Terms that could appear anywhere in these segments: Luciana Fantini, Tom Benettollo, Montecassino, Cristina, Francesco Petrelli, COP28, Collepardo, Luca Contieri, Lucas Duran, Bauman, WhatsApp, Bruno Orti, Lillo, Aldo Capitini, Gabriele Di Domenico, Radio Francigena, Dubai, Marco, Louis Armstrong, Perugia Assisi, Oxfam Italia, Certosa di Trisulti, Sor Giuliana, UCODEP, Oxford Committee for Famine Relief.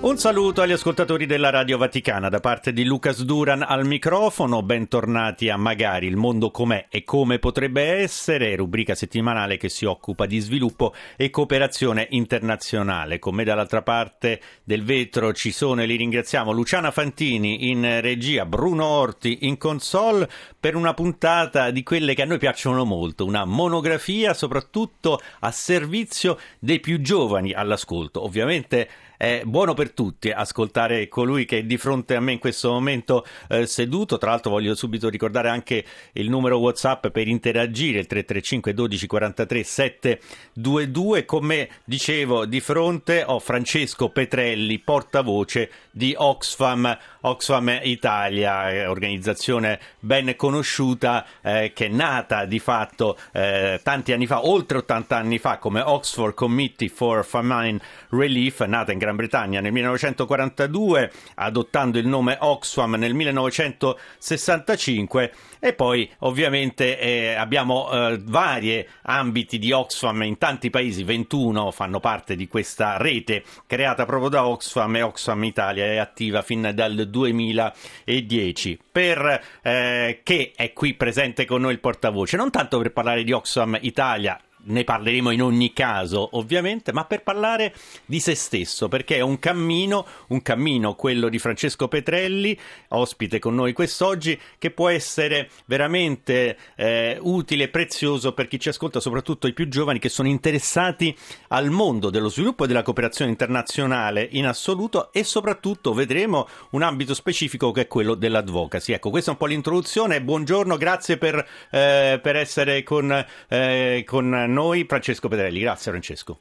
Un saluto agli ascoltatori della Radio Vaticana da parte di Lucas Duran al microfono, bentornati a Magari, il mondo com'è e come potrebbe essere, rubrica settimanale che si occupa di sviluppo e cooperazione internazionale. Con me dall'altra parte del vetro ci sono e li ringraziamo Luciana Fantini in regia, Bruno Orti in console, per una puntata di quelle che a noi piacciono molto, una monografia soprattutto a servizio dei più giovani all'ascolto. Ovviamente è buono per tutti ascoltare colui che è di fronte a me in questo momento seduto. Tra l'altro voglio subito ricordare anche il numero WhatsApp per interagire, il 335 12 43 722. Come dicevo, di fronte ho Francesco Petrelli, portavoce di Oxfam Italia, organizzazione ben conosciuta che è nata di fatto tanti anni fa, oltre 80 anni fa, come Oxford Committee for Famine Relief, nata in Gran Bretagna nel 1942, adottando il nome Oxfam nel 1965, e poi ovviamente abbiamo vari ambiti di Oxfam in tanti paesi, 21 fanno parte di questa rete creata proprio da Oxfam, e Oxfam Italia è attiva fin dal 2010, che è qui presente con noi il portavoce, non tanto per parlare di Oxfam Italia, ne parleremo in ogni caso ovviamente, ma per parlare di se stesso, perché è un cammino quello di Francesco Petrelli, ospite con noi quest'oggi, che può essere veramente utile e prezioso per chi ci ascolta, soprattutto i più giovani che sono interessati al mondo dello sviluppo e della cooperazione internazionale in assoluto, e soprattutto vedremo un ambito specifico che è quello dell'advocacy. Ecco, questa è un po' l'introduzione. Buongiorno, grazie per essere con noi Francesco Petrelli. Grazie Francesco.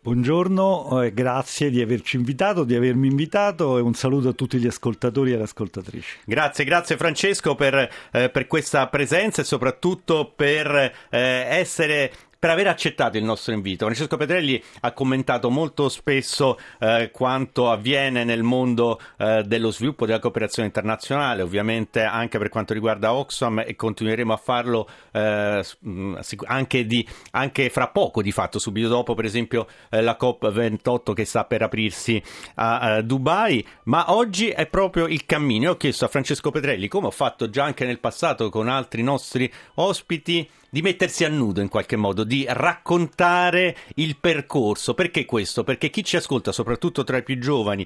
Buongiorno, grazie di averci invitato, di avermi invitato, e un saluto a tutti gli ascoltatori e le ascoltatrici. Grazie Francesco per questa presenza e soprattutto per aver accettato il nostro invito. Francesco Petrelli ha commentato molto spesso quanto avviene nel mondo dello sviluppo e della cooperazione internazionale, ovviamente anche per quanto riguarda Oxfam, e continueremo a farlo anche fra poco, di fatto, subito dopo, per esempio, la COP28 che sta per aprirsi a Dubai. Ma oggi è proprio il cammino. Io ho chiesto a Francesco Petrelli, come ho fatto già anche nel passato con altri nostri ospiti, di mettersi a nudo in qualche modo, di raccontare il percorso. Perché questo? Perché chi ci ascolta, soprattutto tra i più giovani,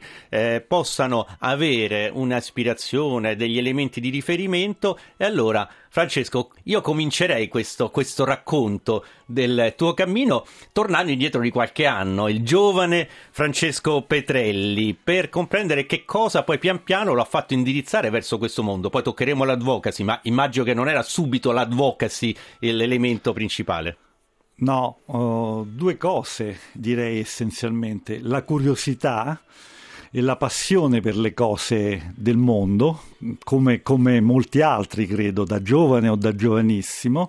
possano avere un'ispirazione, degli elementi di riferimento. E allora, Francesco, io comincerei questo racconto del tuo cammino tornando indietro di qualche anno, il giovane Francesco Petrelli, per comprendere che cosa poi pian piano lo ha fatto indirizzare verso questo mondo. Poi toccheremo l'advocacy, ma immagino che non era subito l'advocacy l'elemento principale. No, due cose direi essenzialmente: la curiosità e la passione per le cose del mondo, come molti altri, credo, da giovane o da giovanissimo,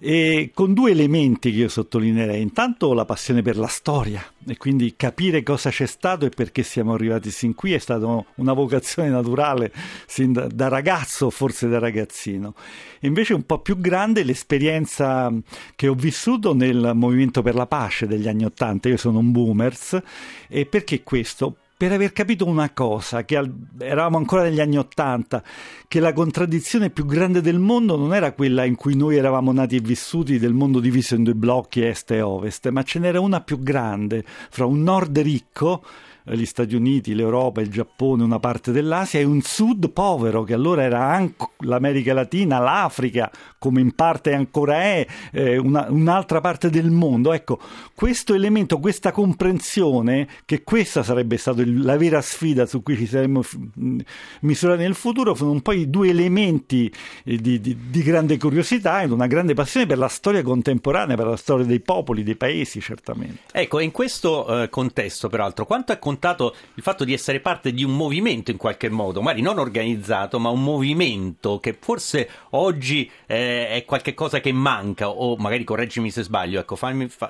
e con due elementi che io sottolineerei. Intanto la passione per la storia, e quindi capire cosa c'è stato e perché siamo arrivati sin qui è stata una vocazione naturale sin da ragazzo, forse da ragazzino. E invece un po' più grande l'esperienza che ho vissuto nel movimento per la pace degli anni '80. Io sono un boomers, e perché questo? Per aver capito una cosa, che eravamo ancora negli anni '80, che la contraddizione più grande del mondo non era quella in cui noi eravamo nati e vissuti, del mondo diviso in due blocchi, est e ovest, ma ce n'era una più grande, fra un nord ricco, gli Stati Uniti, l'Europa, il Giappone, una parte dell'Asia, e un sud povero, che allora era anche l'America Latina, l'Africa, come in parte ancora è, un'altra parte del mondo. Ecco, questo elemento, questa comprensione, che questa sarebbe stata la vera sfida su cui ci saremmo misurati nel futuro, sono un po' i due elementi di grande curiosità e una grande passione per la storia contemporanea, per la storia dei popoli, dei paesi, certamente. Ecco, in questo contesto, peraltro, quanto è raccontato il fatto di essere parte di un movimento in qualche modo, magari non organizzato, ma un movimento che forse oggi è qualche cosa che manca, o magari correggimi se sbaglio, ecco,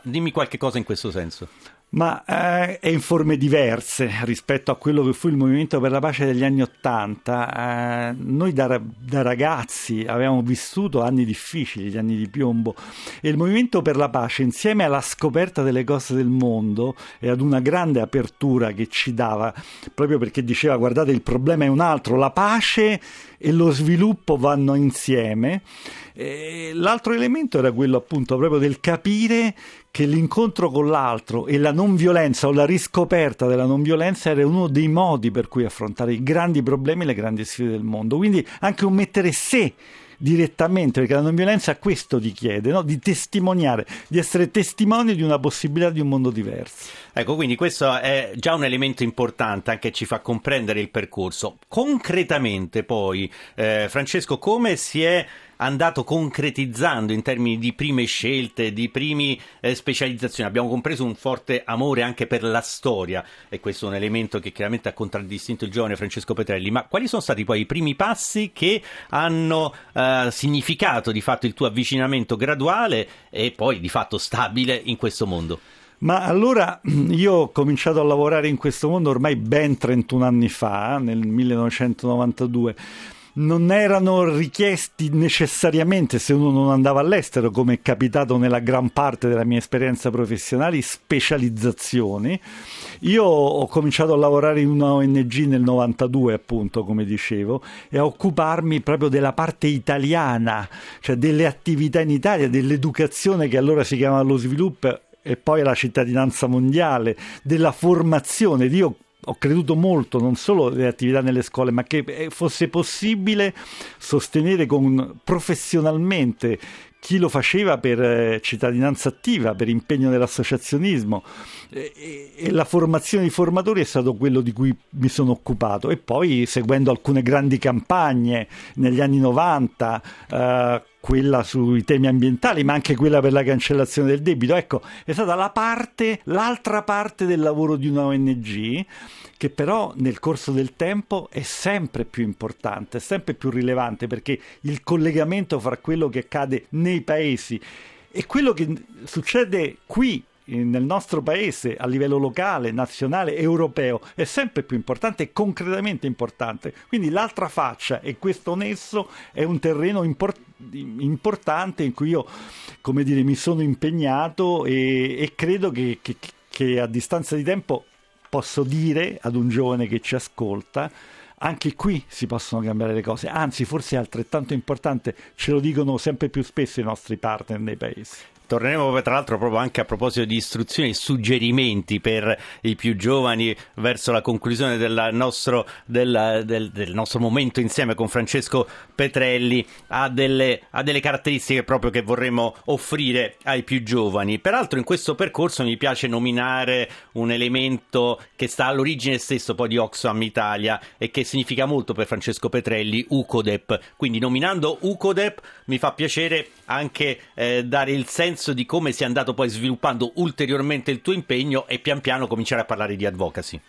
dimmi qualche cosa in questo senso. Ma è in forme diverse rispetto a quello che fu il movimento per la pace degli anni Ottanta. Noi da ragazzi avevamo vissuto anni difficili, gli anni di piombo, e il movimento per la pace, insieme alla scoperta delle cose del mondo e ad una grande apertura che ci dava, proprio perché diceva: guardate, il problema è un altro, la pace e lo sviluppo vanno insieme. E l'altro elemento era quello appunto proprio del capire che l'incontro con l'altro e la non violenza, o la riscoperta della non violenza, era uno dei modi per cui affrontare i grandi problemi e le grandi sfide del mondo. Quindi anche un mettere sé direttamente, perché la non violenza questo ti chiede, no? Di testimoniare, di essere testimoni di una possibilità di un mondo diverso. Ecco, quindi questo è già un elemento importante, anche ci fa comprendere il percorso. Concretamente poi, Francesco, come si è andato concretizzando in termini di prime scelte, di prime specializzazioni? Abbiamo compreso un forte amore anche per la storia, e questo è un elemento che chiaramente ha contraddistinto il giovane Francesco Petrelli, ma quali sono stati poi i primi passi che hanno significato di fatto il tuo avvicinamento graduale e poi di fatto stabile in questo mondo? Ma allora io ho cominciato a lavorare in questo mondo ormai ben 31 anni fa, nel 1992. Non erano richiesti necessariamente, se uno non andava all'estero, come è capitato nella gran parte della mia esperienza professionale, specializzazioni. Io ho cominciato a lavorare in una ONG nel 92, appunto, come dicevo, e a occuparmi proprio della parte italiana, cioè delle attività in Italia, dell'educazione che allora si chiamava lo sviluppo e poi la cittadinanza mondiale, della formazione. Io ho creduto molto, non solo le attività nelle scuole, ma che fosse possibile sostenere professionalmente chi lo faceva per cittadinanza attiva, per impegno nell'associazionismo, e la formazione di formatori è stato quello di cui mi sono occupato. E poi, seguendo alcune grandi campagne negli anni 90, quella sui temi ambientali, ma anche quella per la cancellazione del debito, ecco, è stata l'altra parte del lavoro di una ONG, che però nel corso del tempo è sempre più importante, è sempre più rilevante, perché il collegamento fra quello che accade nei paesi e quello che succede qui nel nostro paese a livello locale, nazionale, europeo è sempre più importante e concretamente importante. Quindi l'altra faccia e questo nesso è un terreno importante in cui io, come dire, mi sono impegnato e credo che a distanza di tempo posso dire ad un giovane che ci ascolta: anche qui si possono cambiare le cose, anzi forse è altrettanto importante, ce lo dicono sempre più spesso i nostri partner nei paesi. Torneremo tra l'altro proprio anche a proposito di istruzione e suggerimenti per i più giovani verso la conclusione del nostro momento insieme con Francesco Petrelli, a delle caratteristiche proprio che vorremmo offrire ai più giovani. Peraltro in questo percorso mi piace nominare un elemento che sta all'origine stesso poi di Oxfam Italia e che significa molto per Francesco Petrelli, UCODEP. Quindi nominando UCODEP mi fa piacere anche dare il senso di come si è andato poi sviluppando ulteriormente il tuo impegno e pian piano cominciare a parlare di advocacy.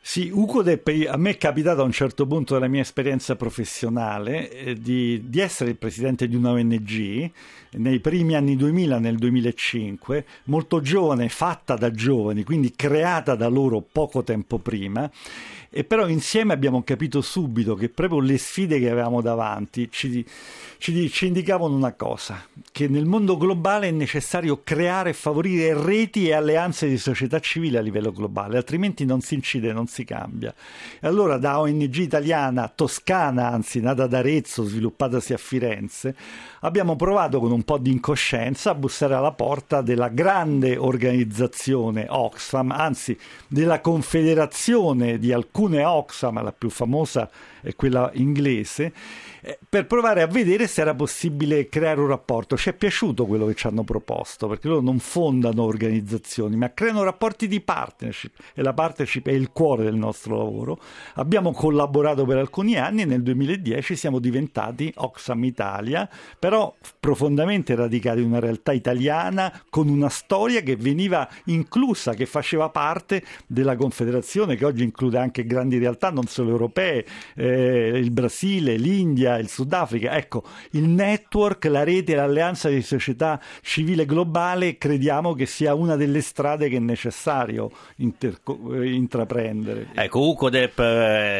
Sì, UCODEP, a me è capitato a un certo punto della mia esperienza professionale di essere il presidente di una ONG nei primi anni 2000, nel 2005, molto giovane, fatta da giovani, quindi creata da loro poco tempo prima, e però insieme abbiamo capito subito che proprio le sfide che avevamo davanti ci indicavano una cosa, che nel mondo globale è necessario creare e favorire reti e alleanze di società civile a livello globale, altrimenti non si incide, non si cambia. E allora da ONG italiana, toscana anzi, nata ad Arezzo, sviluppatasi a Firenze, abbiamo provato con un po' di incoscienza a bussare alla porta della grande organizzazione Oxfam, anzi della confederazione di alcune Oxfam, la più famosa quella inglese, per provare a vedere se era possibile creare un rapporto. Ci è piaciuto quello che ci hanno proposto, perché loro non fondano organizzazioni, ma creano rapporti di partnership, e la partnership è il cuore del nostro lavoro. Abbiamo collaborato per alcuni anni e nel 2010 siamo diventati Oxfam Italia, però profondamente radicati in una realtà italiana, con una storia che veniva inclusa, che faceva parte della Confederazione, che oggi include anche grandi realtà non solo europee, il Brasile, l'India, il Sudafrica. Ecco, il network, la rete, l'alleanza di società civile globale crediamo che sia una delle strade che è necessario intraprendere. Ecco, UCODEP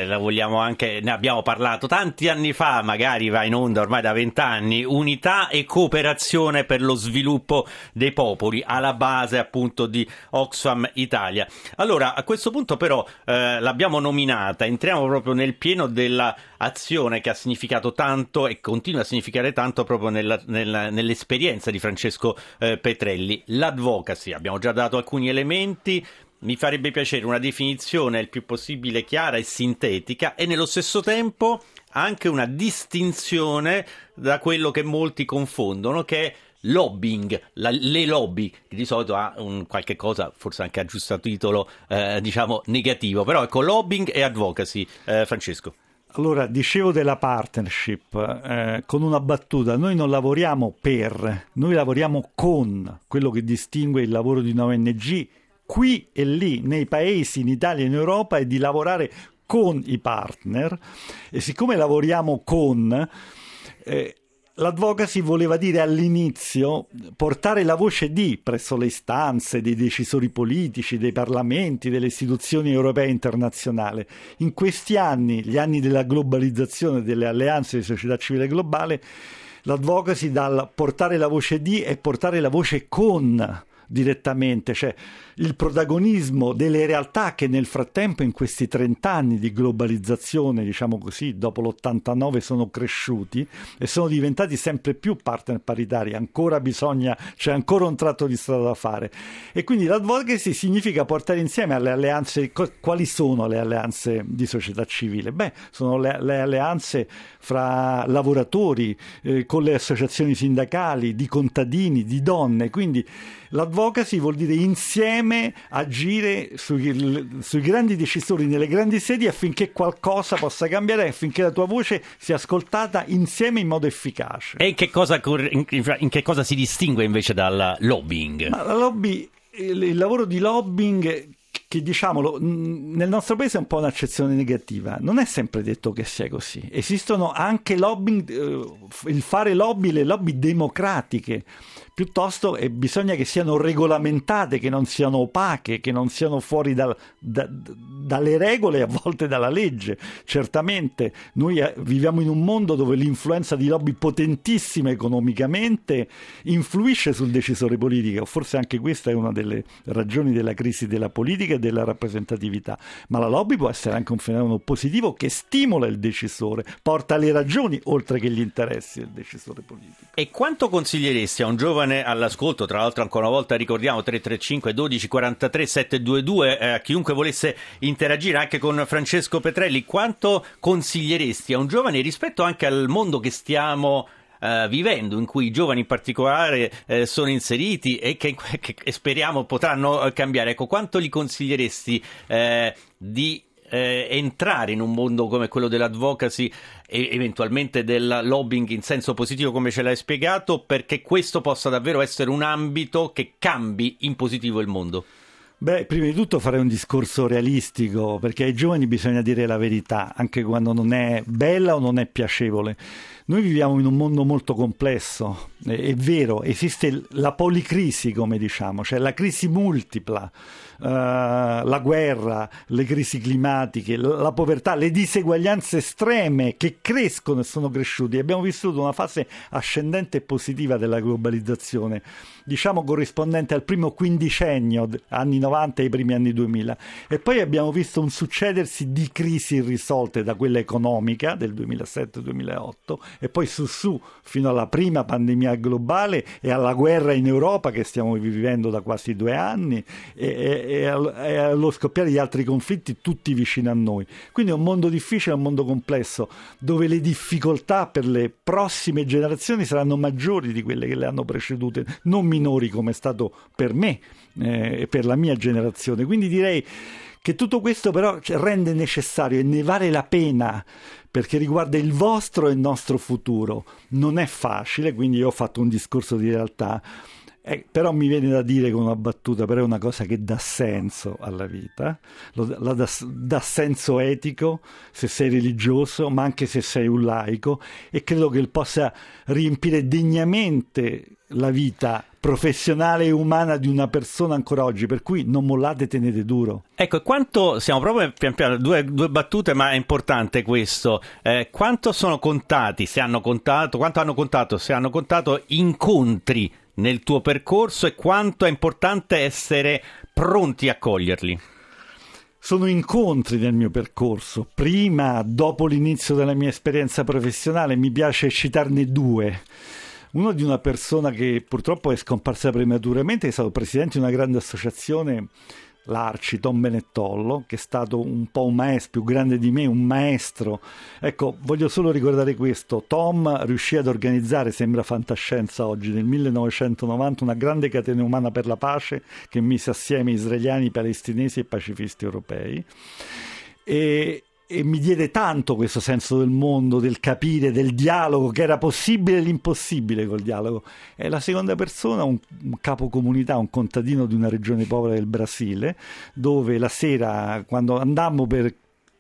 la vogliamo anche, ne abbiamo parlato tanti anni fa, magari va in onda ormai da 20 anni, unità e cooperazione per lo sviluppo dei popoli, alla base appunto di Oxfam Italia. Allora, a questo punto però l'abbiamo nominata, entriamo proprio nel pieno della azione che ha significato tanto e continua a significare tanto proprio nell'esperienza di Francesco Petrelli, l'advocacy. Abbiamo già dato alcuni elementi. Mi farebbe piacere una definizione il più possibile chiara e sintetica, e nello stesso tempo anche una distinzione da quello che molti confondono, che è lobbying, le lobby, che di solito ha un qualche cosa, forse anche a giusto titolo, diciamo negativo, però ecco, lobbying e advocacy, Francesco. Allora, dicevo della partnership, con una battuta: noi non lavoriamo per, noi lavoriamo con. Quello che distingue il lavoro di una ONG qui e lì, nei paesi, in Italia e in Europa, è di lavorare con i partner, e siccome lavoriamo con, l'advocacy voleva dire all'inizio portare la voce di presso le istanze dei decisori politici, dei parlamenti, delle istituzioni europee e internazionali. In questi anni, gli anni della globalizzazione, delle alleanze di società civile globale, l'advocacy dal portare la voce di e portare la voce con direttamente, cioè il protagonismo delle realtà che nel frattempo, in questi 30 anni di globalizzazione, diciamo così, dopo l'89 sono cresciuti e sono diventati sempre più partner paritari. Ancora bisogna, c'è ancora un tratto di strada da fare, e quindi l'advocacy significa portare insieme alle alleanze. Quali sono le alleanze di società civile? Beh, sono le alleanze fra lavoratori, con le associazioni sindacali, di contadini, di donne. Quindi l'advocacy vuol dire insieme agire sui grandi decisori, nelle grandi sedi, affinché qualcosa possa cambiare, affinché la tua voce sia ascoltata insieme in modo efficace. E in che cosa si distingue invece dal lobbying? Ma la lobby, il lavoro di lobbying, che diciamolo nel nostro paese è un po' un'accezione negativa, non è sempre detto che sia così. Esistono anche lobbying, il fare lobby, le lobby democratiche piuttosto, e bisogna che siano regolamentate, che non siano opache, che non siano fuori dalle regole, a volte dalla legge. Certamente noi viviamo in un mondo dove l'influenza di lobby potentissime economicamente influisce sul decisore politico, forse anche questa è una delle ragioni della crisi della politica e della rappresentatività. Ma la lobby può essere anche un fenomeno positivo che stimola il decisore, porta le ragioni oltre che gli interessi del decisore politico. E quanto consiglieresti a un giovane all'ascolto, tra l'altro ancora una volta ricordiamo 335 12 43 722, a chiunque volesse interagire anche con Francesco Petrelli, quanto consiglieresti a un giovane rispetto anche al mondo che stiamo vivendo, in cui i giovani in particolare sono inseriti e che speriamo potranno cambiare? Ecco, quanto gli consiglieresti di entrare in un mondo come quello dell'advocacy e eventualmente del lobbying in senso positivo, come ce l'hai spiegato, perché questo possa davvero essere un ambito che cambi in positivo il mondo? Beh, prima di tutto farei un discorso realistico, perché ai giovani bisogna dire la verità, anche quando non è bella o non è piacevole. Noi viviamo in un mondo molto complesso, è vero, esiste la policrisi, come diciamo, cioè la crisi multipla, la guerra, le crisi climatiche, la povertà, le diseguaglianze estreme che crescono e sono cresciute. Abbiamo vissuto una fase ascendente e positiva della globalizzazione, diciamo corrispondente al primo quindicennio, anni 90 e i primi anni 2000, e poi abbiamo visto un succedersi di crisi irrisolte, da quella economica del 2007-2008, e poi su fino alla prima pandemia globale e alla guerra in Europa che stiamo vivendo da quasi 2 anni e allo scoppiare di altri conflitti tutti vicino a noi. Quindi è un mondo difficile, è un mondo complesso, dove le difficoltà per le prossime generazioni saranno maggiori di quelle che le hanno precedute, non minori come è stato per me e per la mia generazione. Quindi direi che tutto questo però rende necessario, e ne vale la pena, perché riguarda il vostro e il nostro futuro. Non è facile, quindi io ho fatto un discorso di realtà, però mi viene da dire con una battuta, però è una cosa che dà senso alla vita, dà senso etico se sei religioso, ma anche se sei un laico, e credo che possa riempire degnamente la vita professionale e umana di una persona ancora oggi, per cui non mollate, tenete duro. Ecco, e quanto siamo proprio pian piano, due battute, ma è importante questo, quanto sono contati, se hanno contato, quanto hanno contato, se hanno contato incontri nel tuo percorso, e quanto è importante essere pronti a coglierli? Sono incontri nel mio percorso, prima, dopo l'inizio della mia esperienza professionale. Mi piace citarne 2. Uno di una persona che purtroppo è scomparsa prematuramente, è stato presidente di una grande associazione, l'Arci, Tom Benettollo, che è stato un po' un maestro, più grande di me, un maestro. Ecco, voglio solo ricordare questo. Tom riuscì ad organizzare, sembra fantascienza oggi, nel 1990 una grande catena umana per la pace che mise assieme israeliani, palestinesi e pacifisti europei. E mi diede tanto questo senso del mondo, del capire, del dialogo, che era possibile l'impossibile col dialogo. E la seconda persona, un capo comunità, un contadino di una regione povera del Brasile, dove la sera, quando andammo per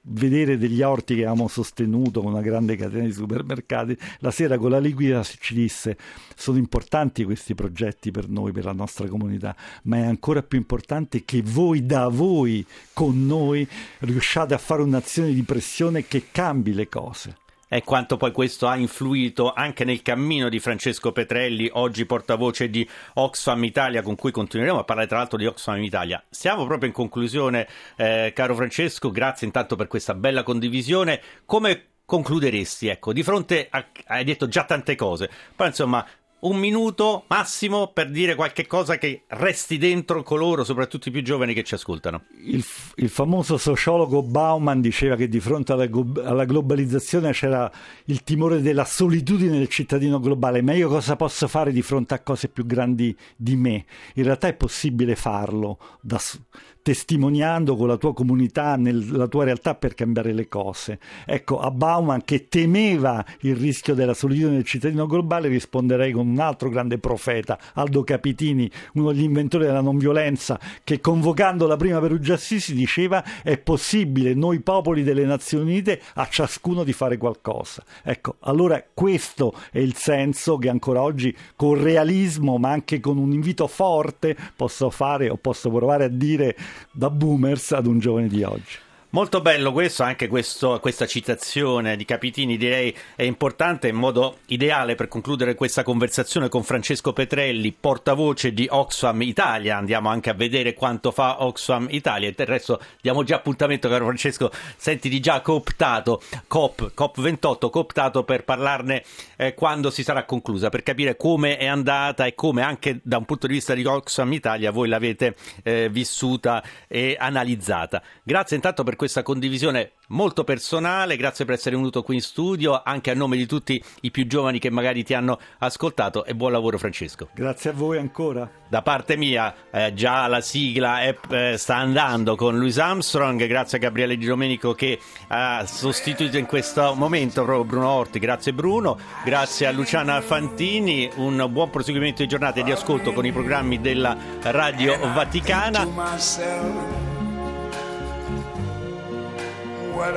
vedere degli orti che avevamo sostenuto con una grande catena di supermercati, la sera con la liquida ci disse: sono importanti questi progetti per noi, per la nostra comunità, ma è ancora più importante che voi da voi, con noi, riusciate a fare un'azione di pressione che cambi le cose. E quanto poi questo ha influito anche nel cammino di Francesco Petrelli, oggi portavoce di Oxfam Italia, con cui continueremo a parlare, tra l'altro, di Oxfam Italia. Siamo proprio in conclusione, caro Francesco, grazie intanto per questa bella condivisione. Come concluderesti, ecco, di fronte a, hai detto già tante cose, però insomma un minuto massimo per dire qualche cosa che resti dentro coloro, soprattutto i più giovani che ci ascoltano. Il famoso sociologo Bauman diceva che di fronte alla globalizzazione c'era il timore della solitudine del cittadino globale. Ma io cosa posso fare di fronte a cose più grandi di me? In realtà è possibile farlo, testimoniando con la tua comunità, nella tua realtà, per cambiare le cose. Ecco, a Bauman, che temeva il rischio della solitudine del cittadino globale, risponderei con un altro grande profeta, Aldo Capitini, uno degli inventori della non violenza, che convocando la prima Perugia Assisi diceva: è possibile, noi popoli delle Nazioni Unite, a ciascuno di fare qualcosa. Ecco, allora questo è il senso che ancora oggi, con realismo ma anche con un invito forte, posso fare o posso provare a dire da boomers ad un giovane di oggi. Molto bello questo, anche questa citazione di Capitini, direi è importante, in modo ideale per concludere questa conversazione con Francesco Petrelli, portavoce di Oxfam Italia. Andiamo anche a vedere quanto fa Oxfam Italia, e del resto diamo già appuntamento, caro Francesco, sentiti già cooptato, COP28 cooptato, per parlarne quando si sarà conclusa, per capire come è andata e come anche da un punto di vista di Oxfam Italia voi l'avete vissuta e analizzata. Grazie intanto per questa condivisione molto personale, grazie per essere venuto qui in studio, anche a nome di tutti i più giovani che magari ti hanno ascoltato, e buon lavoro Francesco. Grazie a voi ancora. Da parte mia già la sigla sta andando con Louis Armstrong, grazie a Gabriele Di Domenico che ha sostituito in questo momento proprio Bruno Orti, grazie Bruno, grazie a Luciana Fantini, un buon proseguimento di giornata e di ascolto con i programmi della Radio Vaticana. What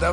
the